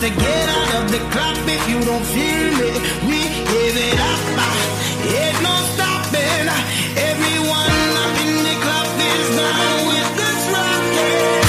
to get out of the clock if you don't feel it. We give it up, ain't no stopping. Everyone up in the club is down with this rocket.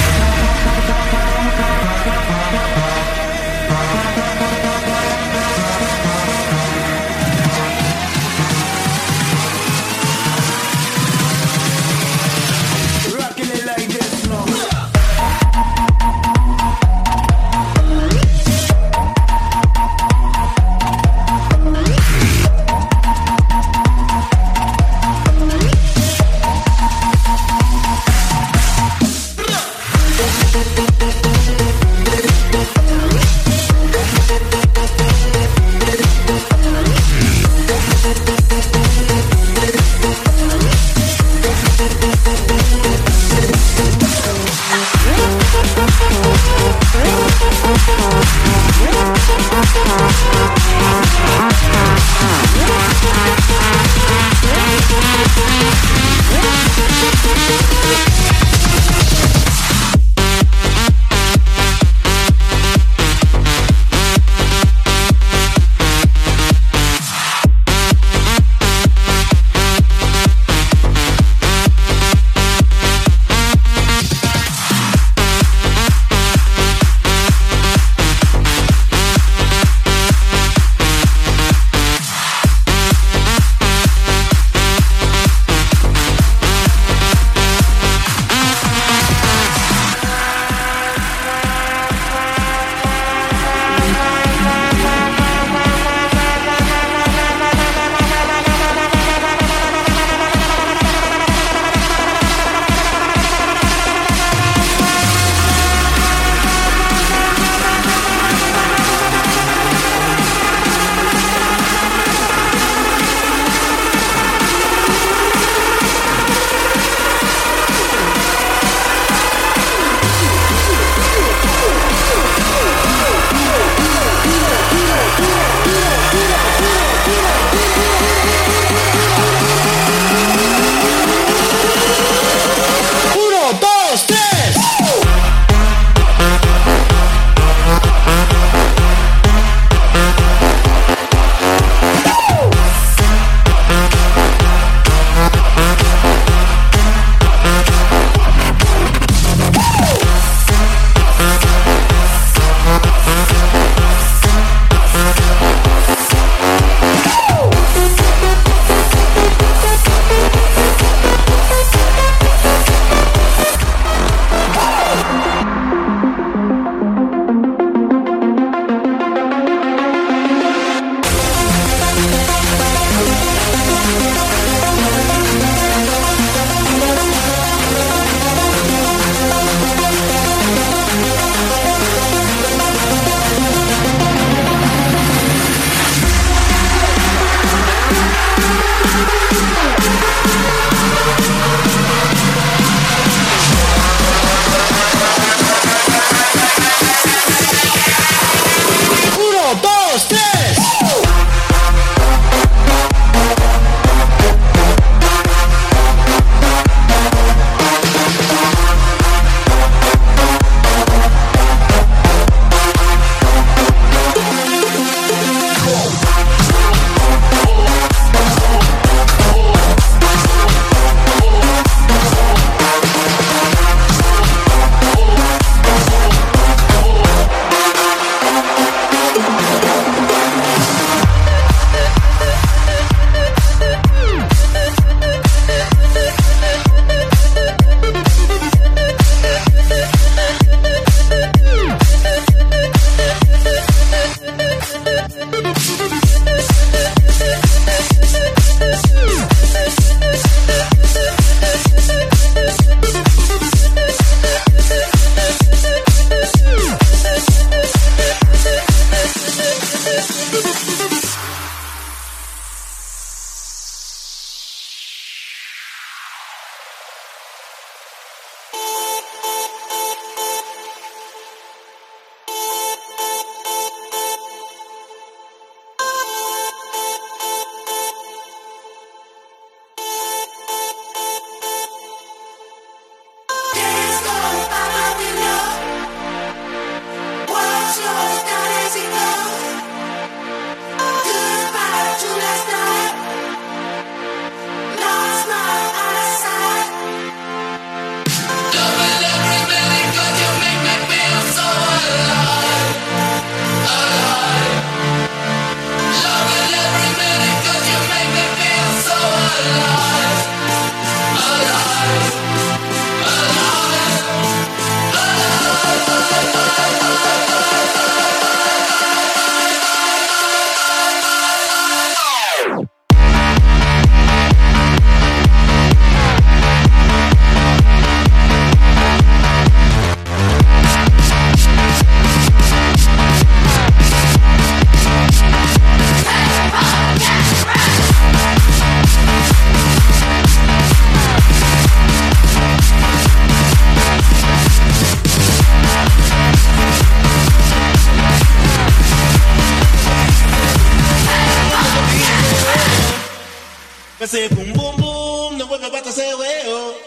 say boom boom boom, no wonder what I say way oh.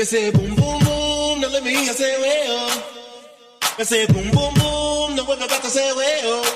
I say boom boom boom, no let me hear say way oh. I say boom boom boom, no wonder what I say way oh.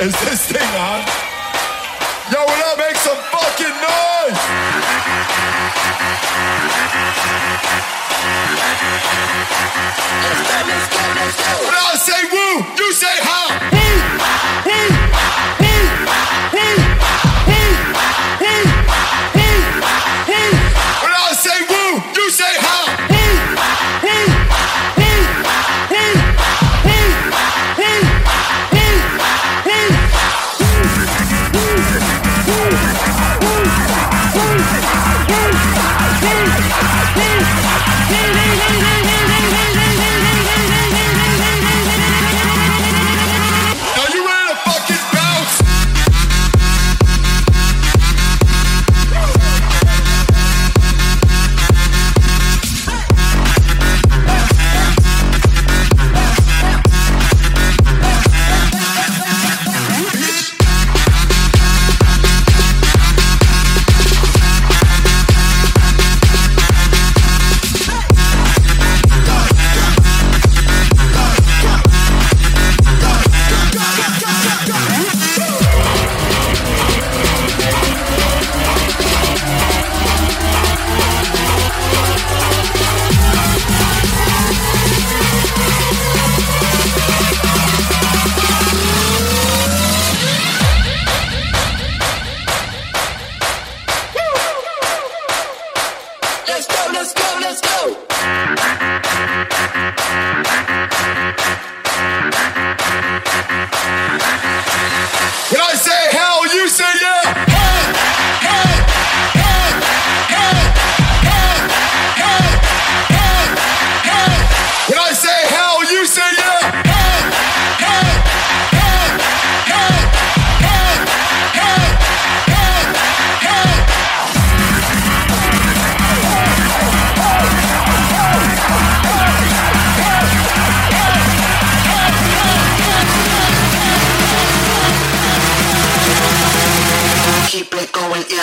Is this thing on? Yo, will I make some fucking noise? When I say woo, you say how?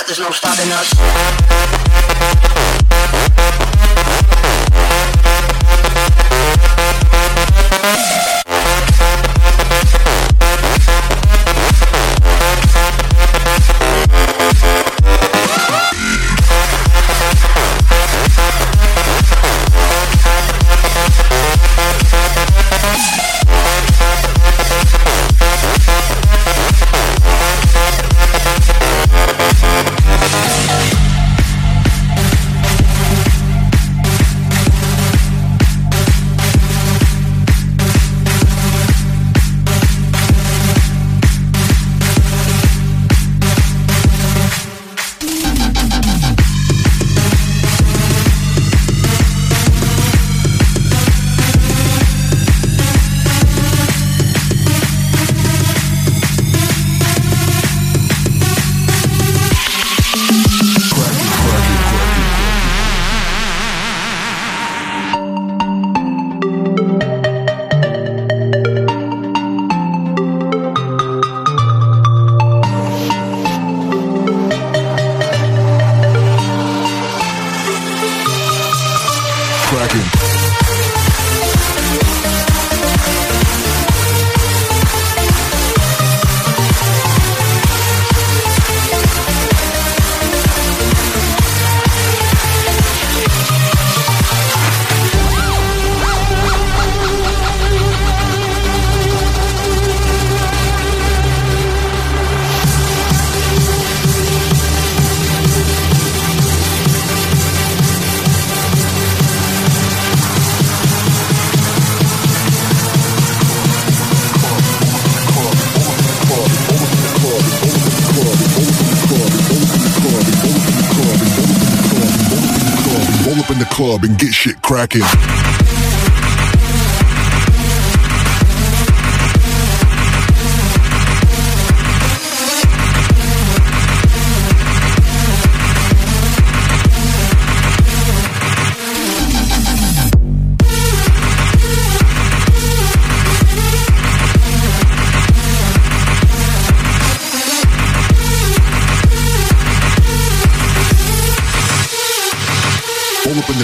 There's no stopping us. roll up in the club and get shit cracking. Up in the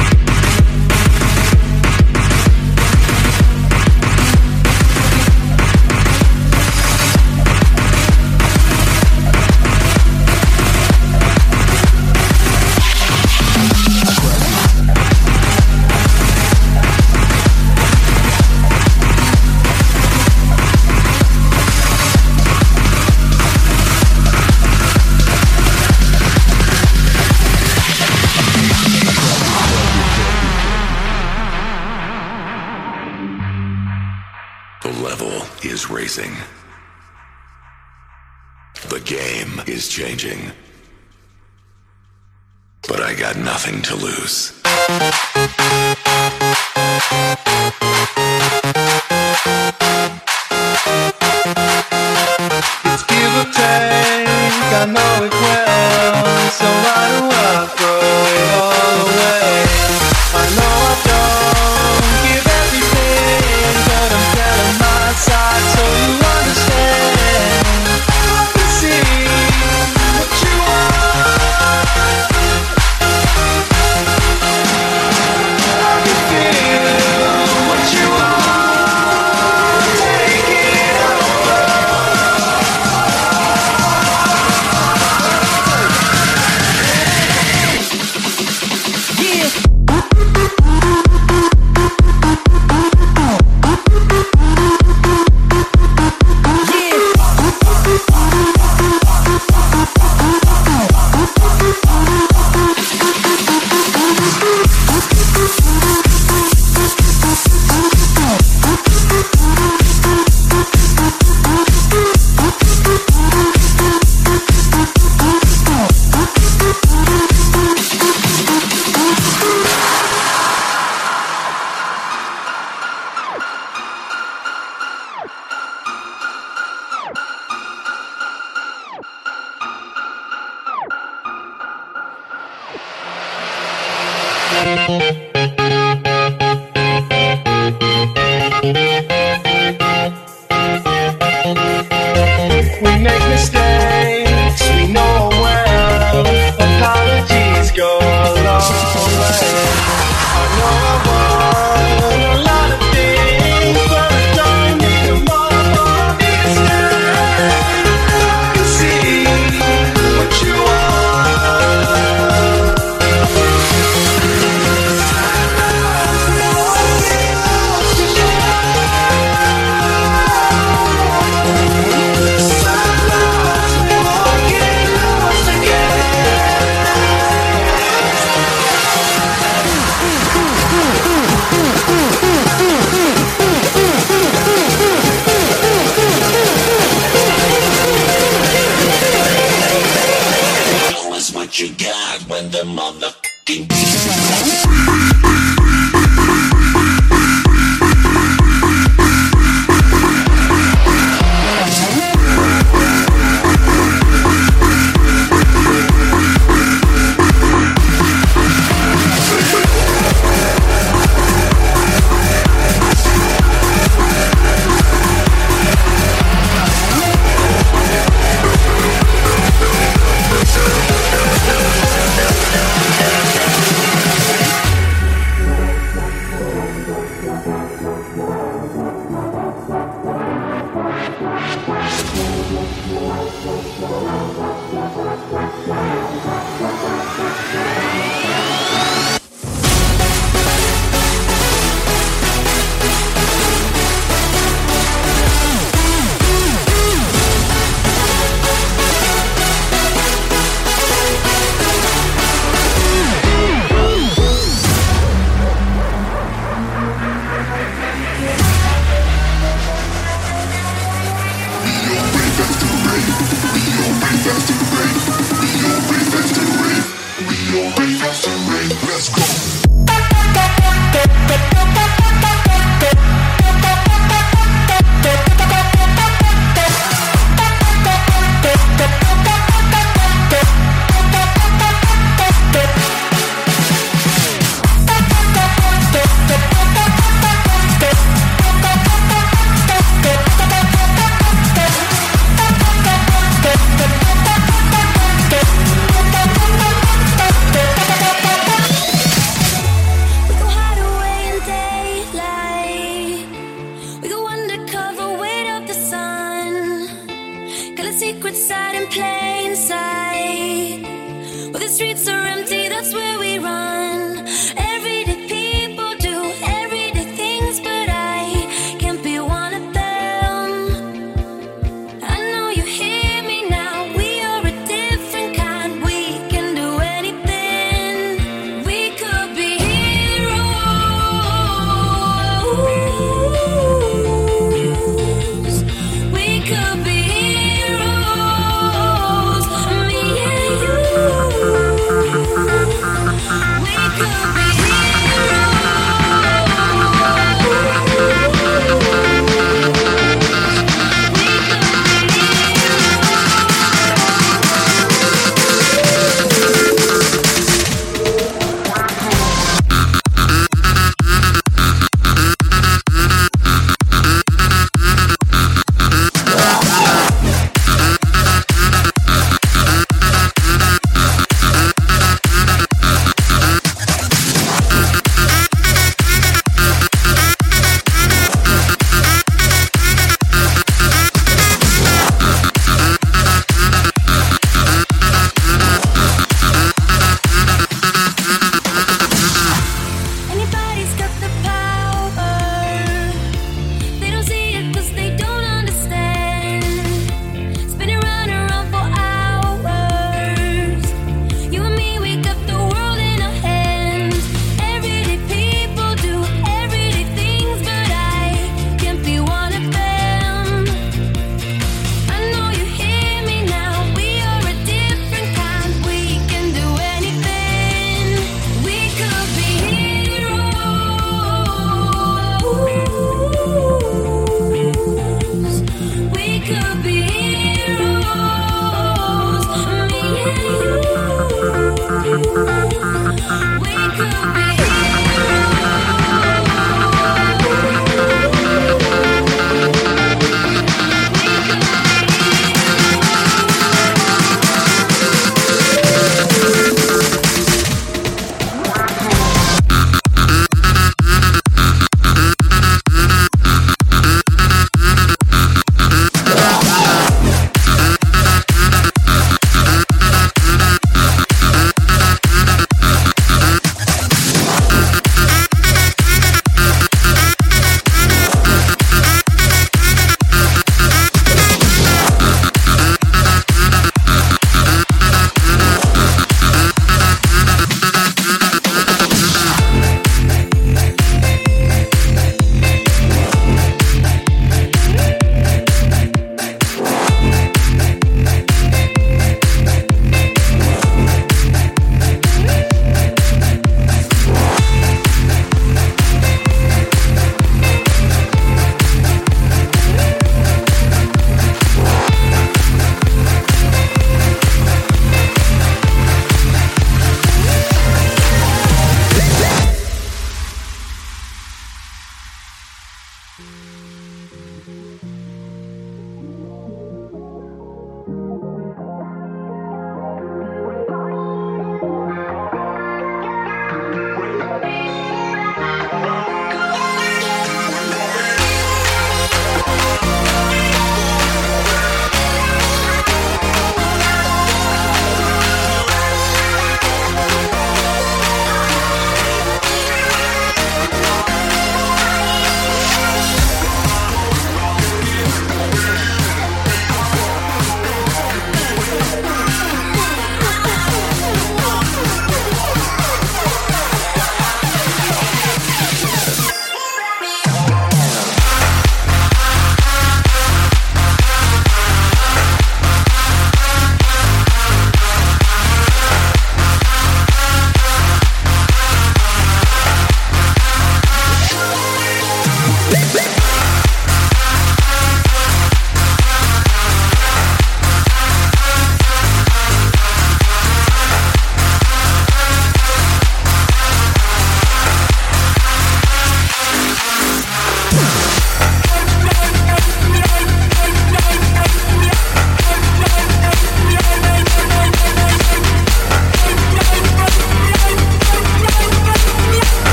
Racing. The game is changing, but I got nothing to lose. It's give or take, I know it well, so why do I throw it all away?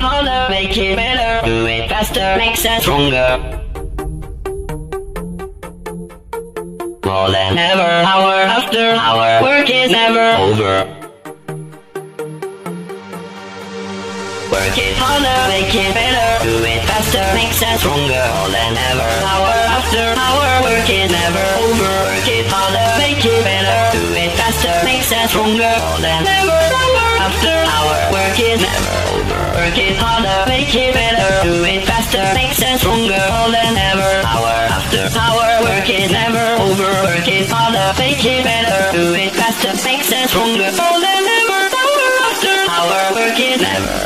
it harder, make it better, do it faster, makes us stronger. More than ever, hour after hour, work is never over. Work it harder, make it better, do it faster, makes us stronger. More than ever, hour after hour, work is never over. Work it harder, make it better, do it faster, makes us stronger. More than ever, hour after hour, work is never over. Work it harder, make it better, do it faster, makes us stronger. More than ever, hour after hour, work is never over. Work it harder, make it better, do it faster, makes us stronger. More than ever, hour after hour, work is never over.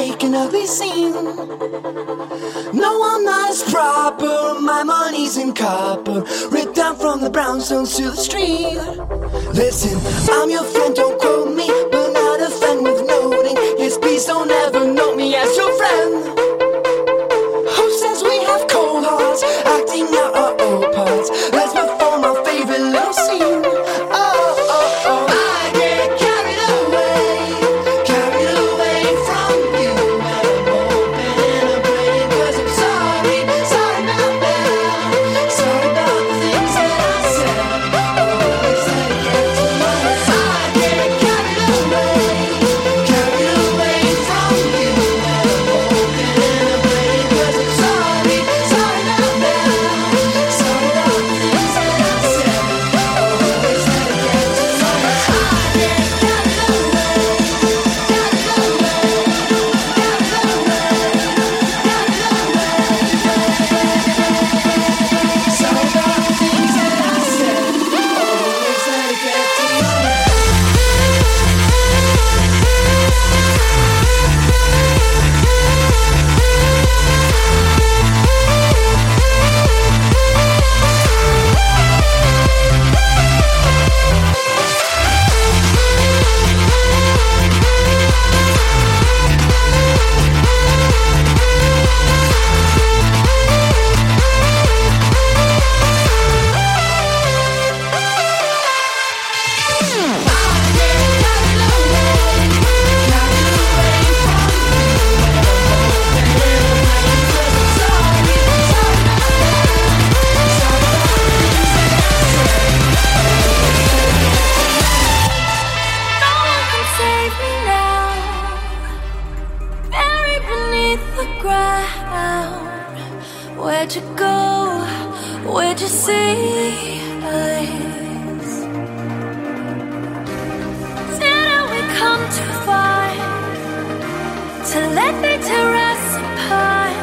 make an ugly scene. No, I'm not as proper. My money's in copper, ripped down from the brownstones to the street. Listen, I'm your friend, don't quote me, but not a friend with noting. Yes, please don't ever note me as your friend. Who says we have cold hearts, acting out our old parts? Let's perform our favorite little scene. Where'd you go? Where'd you see us? Didn't we come too far to let they tear us apart?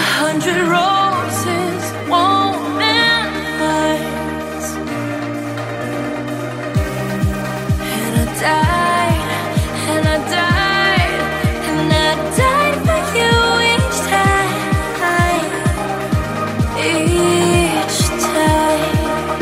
100 roses won't mend hearts. And I died, and I died, and I died for you. Each time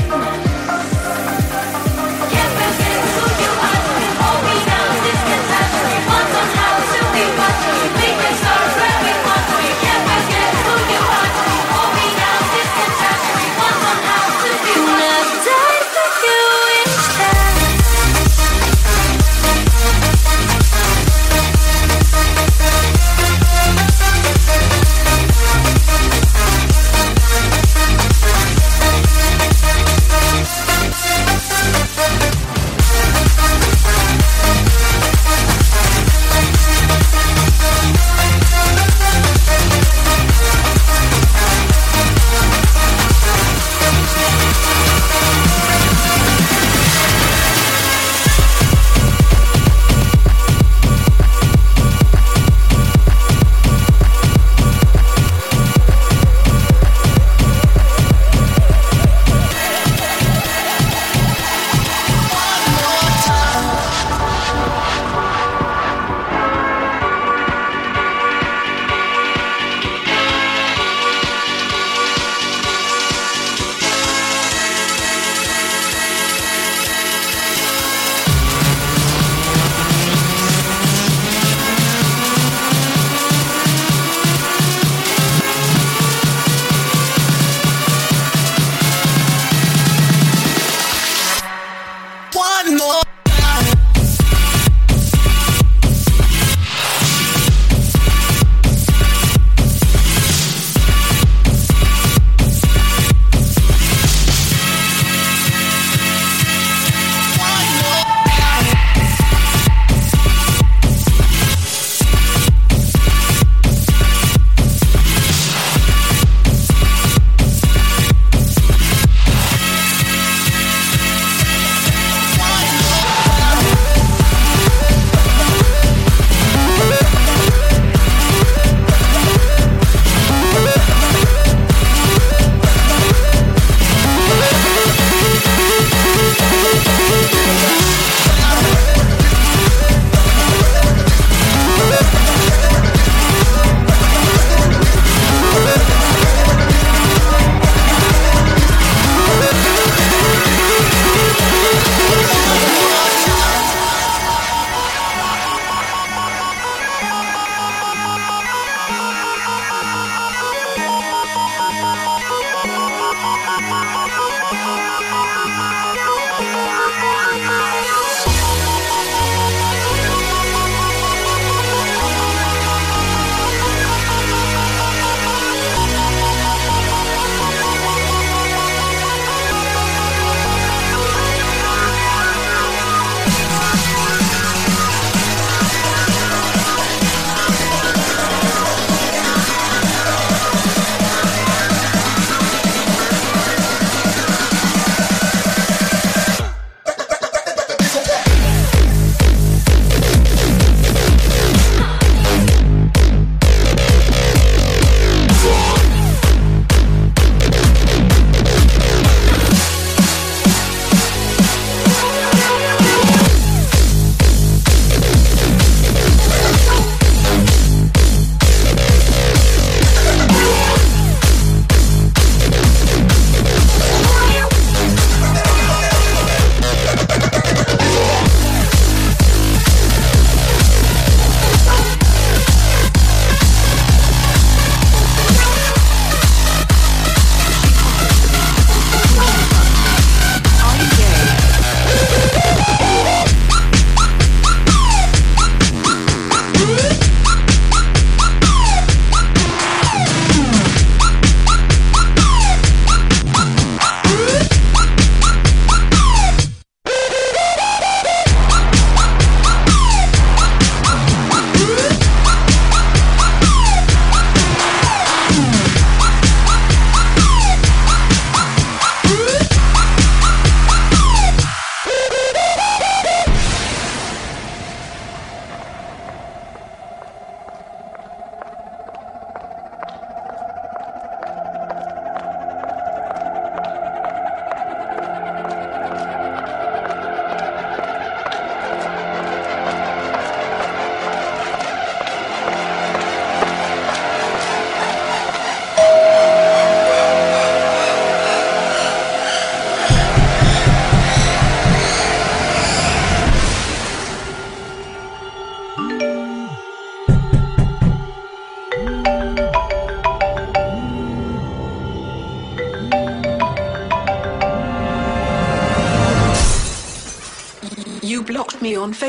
left me on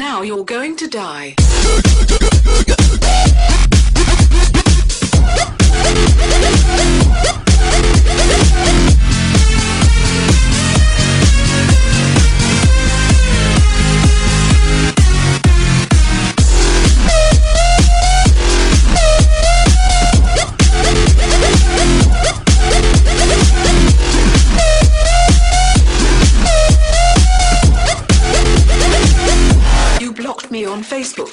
Now you're going to die. Me on Facebook.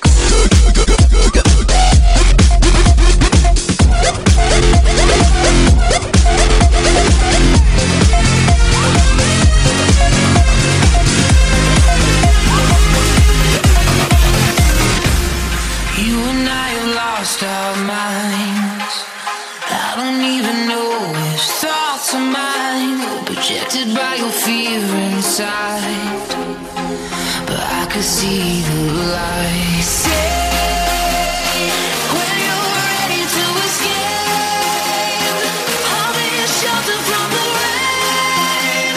You and I have lost our minds. I don't even know which thoughts of mine were projected by your fear inside. But I could see the light. Say when you're ready to escape, I'll be a shelter from the rain.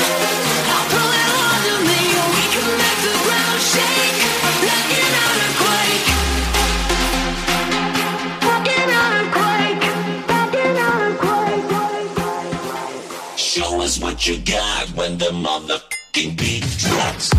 I'll pull it under me, or we can make the ground shake like an earthquake. Like an earthquake. Like an earthquake. Show us what you got when the motherfucking beat drops.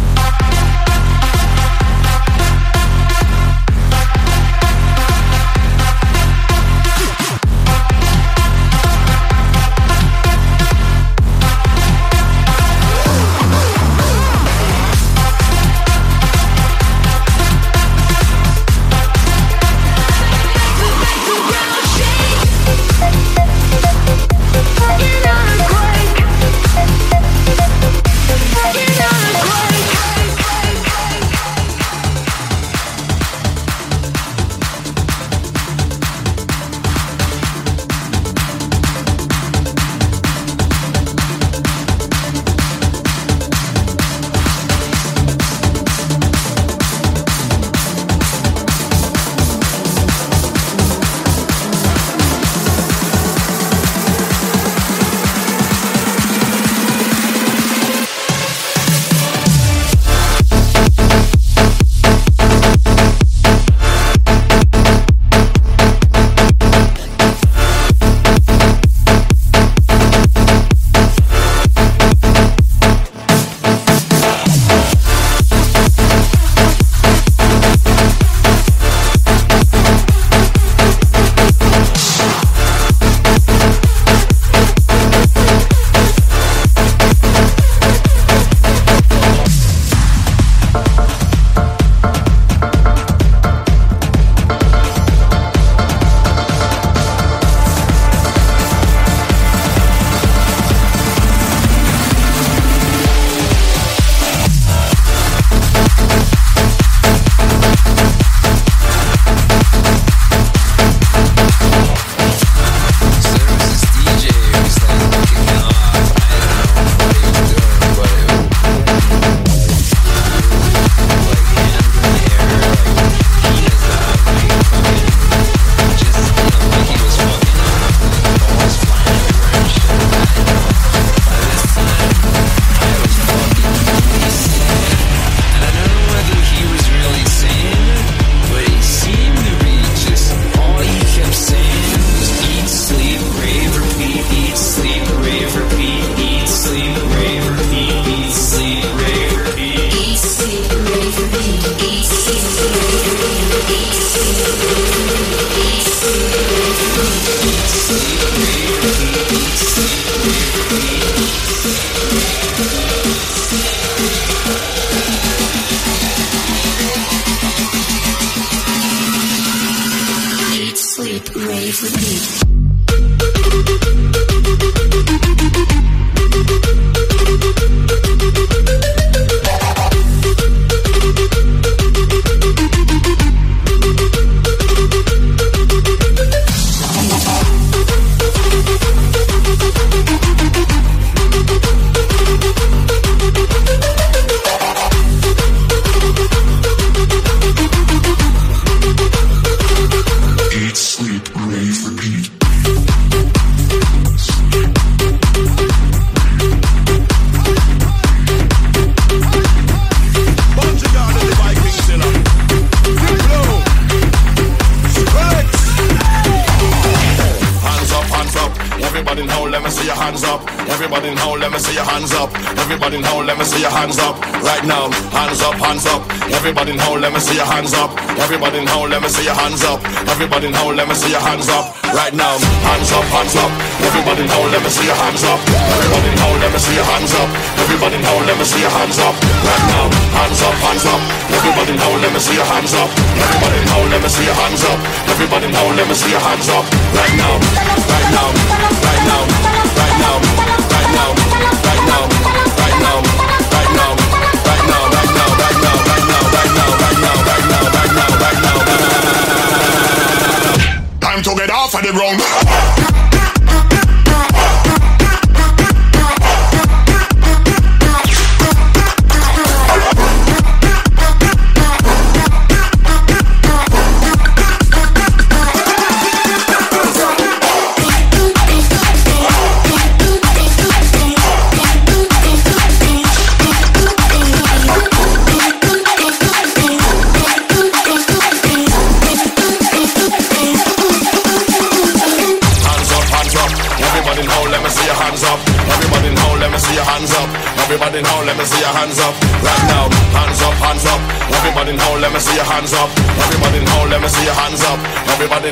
hands up. Everybody now, let me see your hands up. Everybody now, let me see your hands up. Right now, hands up, hands up. Everybody now, let me see your hands up. Everybody now, let me see your hands up. Everybody now, let me see your hands up. Right now, hands up, hands up. Everybody now, let me see your hands up. Everybody now, let me see your hands up. Everybody now, let me see your hands up. Right now, hands up, hands up. Everybody now, let me see your hands up. Everybody now, let me see your hands up. Everybody now, let me see your hands up. Right now, right now, right now, right now, right now, right now, right now, right now, right now, right now, right now, right now, right now, right now, right now, right now, right now, right now. Time to get off of the ground. Everybody now, let me see your hands up. Right now, hands up, hands up. Everybody now, let me see your hands up. Everybody now, let me see your hands up. Everybody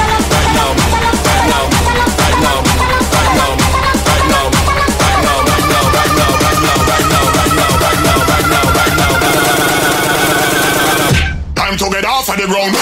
right now, right now, right now. Time to get off of the ground.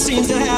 Seems to have